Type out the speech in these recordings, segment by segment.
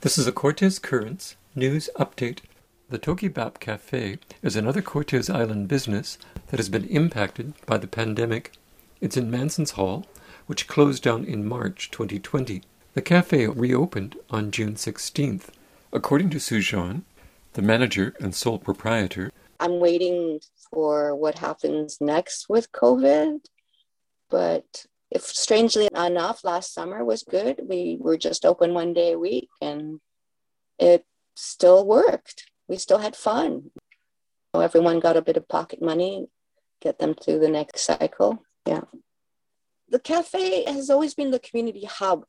This is a Cortes Currents news update. The Toki Bap Cafe is another Cortes Island business that has been impacted by the pandemic. It's in Manson's Hall, which closed down in March 2020. The cafe reopened on June 16th. According to Sujon, the manager and sole proprietor, I'm waiting for what happens next with COVID, but if strangely enough, last summer was good. We were just open one day a week and it still worked. We still had fun. Everyone got a bit of pocket money, get them through the next cycle. Yeah. The cafe has always been the community hub,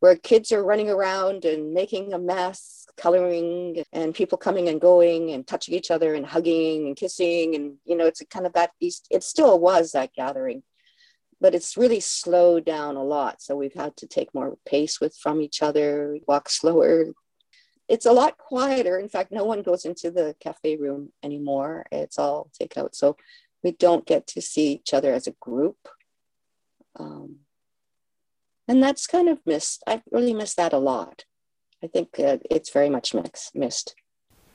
where kids are running around and making a mess, coloring, and people coming and going and touching each other and hugging and kissing. And, it's kind of it still was that gathering, but it's really slowed down a lot. So we've had to take more pace from each other, walk slower. It's a lot quieter. In fact, no one goes into the cafe room anymore. It's all takeout. So we don't get to see each other as a group. And that's kind of missed. I really miss that a lot. I think it's very much missed.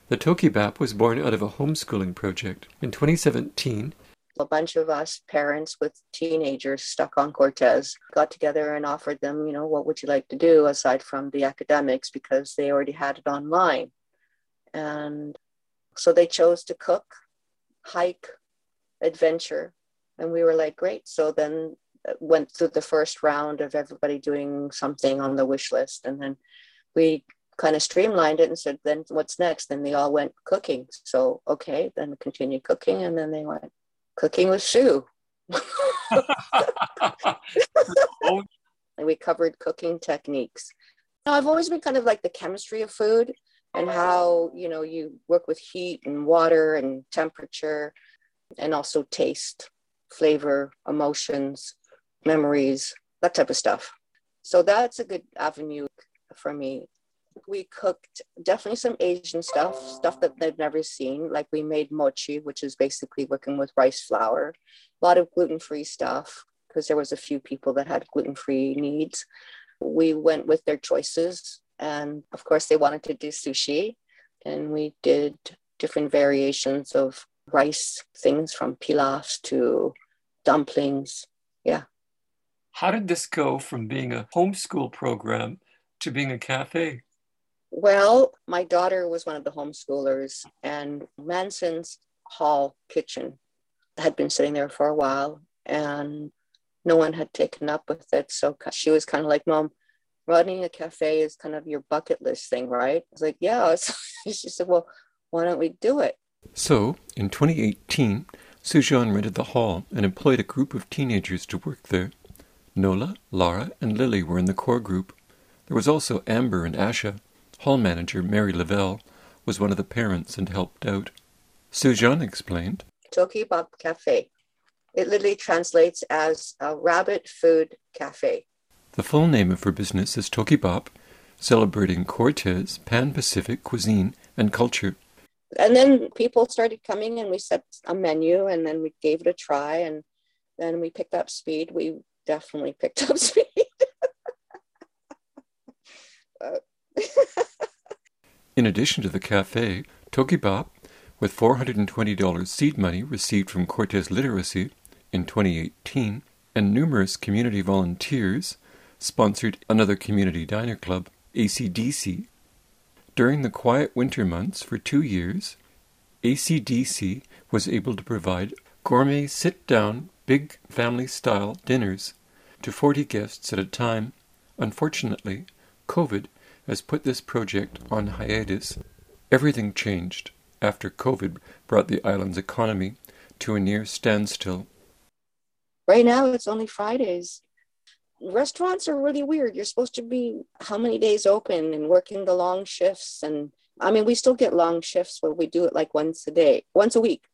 The Toki Bap was born out of a homeschooling project in 2017. A bunch of us parents with teenagers stuck on Cortes got together and offered them, what would you like to do aside from the academics, because they already had it online. And so they chose to cook, hike, adventure, and we were like, great. So then went through the first round of everybody doing something on the wish list, and then we kind of streamlined it and said, then what's next? Then they all went cooking. So okay, then continue cooking, and then they went cooking with Sue. And we covered cooking techniques. Now, I've always been kind of like the chemistry of food and how you work with heat and water and temperature, and also taste, flavor, emotions, memories, that type of stuff. So that's a good avenue for me. We cooked definitely some Asian stuff that they've never seen. Like we made mochi, which is basically working with rice flour, a lot of gluten-free stuff, because there was a few people that had gluten-free needs. We went with their choices. And of course they wanted to do sushi, and we did different variations of rice things, from pilaf to dumplings. Yeah. How did this go from being a homeschool program to being a cafe? Well, my daughter was one of the homeschoolers, and Manson's Hall kitchen had been sitting there for a while and no one had taken up with it. So she was kind of like, Mom, running a cafe is kind of your bucket list thing, right? I was like, yeah. So she said, well, why don't we do it? So, in 2018, Sujon rented the hall and employed a group of teenagers to work there. Nola, Lara, and Lily were in the core group. There was also Amber and Asha. Hall manager Mary Lavelle was one of the parents and helped out. Sujon explained, Toki Bap Cafe. It literally translates as a rabbit food cafe. The full name of her business is Toki Bap, celebrating Cortes Pan-Pacific cuisine and culture. And then people started coming, and we set a menu, and then we gave it a try, and then we picked up speed. We definitely picked up speed. In addition to the cafe, Toki Bap, with $420 seed money received from Cortes Literacy in 2018, and numerous community volunteers, sponsored another community diner club, ACDC. During the quiet winter months for 2 years, ACDC was able to provide gourmet sit-down, big family-style dinners to 40 guests at a time. Unfortunately, COVID has put this project on hiatus. Everything changed after COVID brought the island's economy to a near standstill. Right now, it's only Fridays. Restaurants are really weird. You're supposed to be how many days open and working the long shifts. And I mean, we still get long shifts, but we do it like once a week.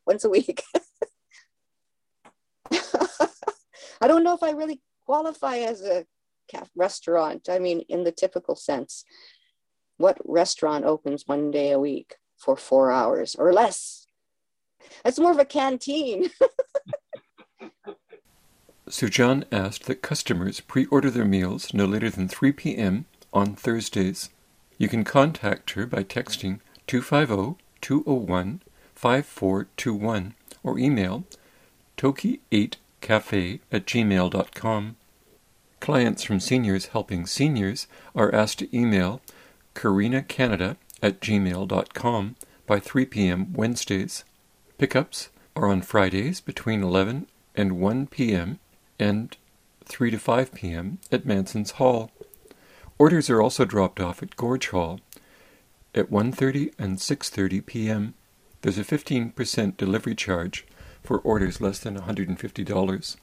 I don't know if I really qualify as a restaurant. I mean, in the typical sense, what restaurant opens one day a week for 4 hours or less? That's more of a canteen. Sujon asked that customers pre-order their meals no later than 3 p.m. on Thursdays. You can contact her by texting 250-201-5421 or email toki8cafe@gmail.com. Clients from Seniors Helping Seniors are asked to email karinacanada@gmail.com by 3 p.m. Wednesdays. Pickups are on Fridays between 11 and 1 p.m. and 3 to 5 p.m. at Manson's Hall. Orders are also dropped off at Gorge Hall at 1:30 and 6:30 p.m. There's a 15% delivery charge for orders less than $150.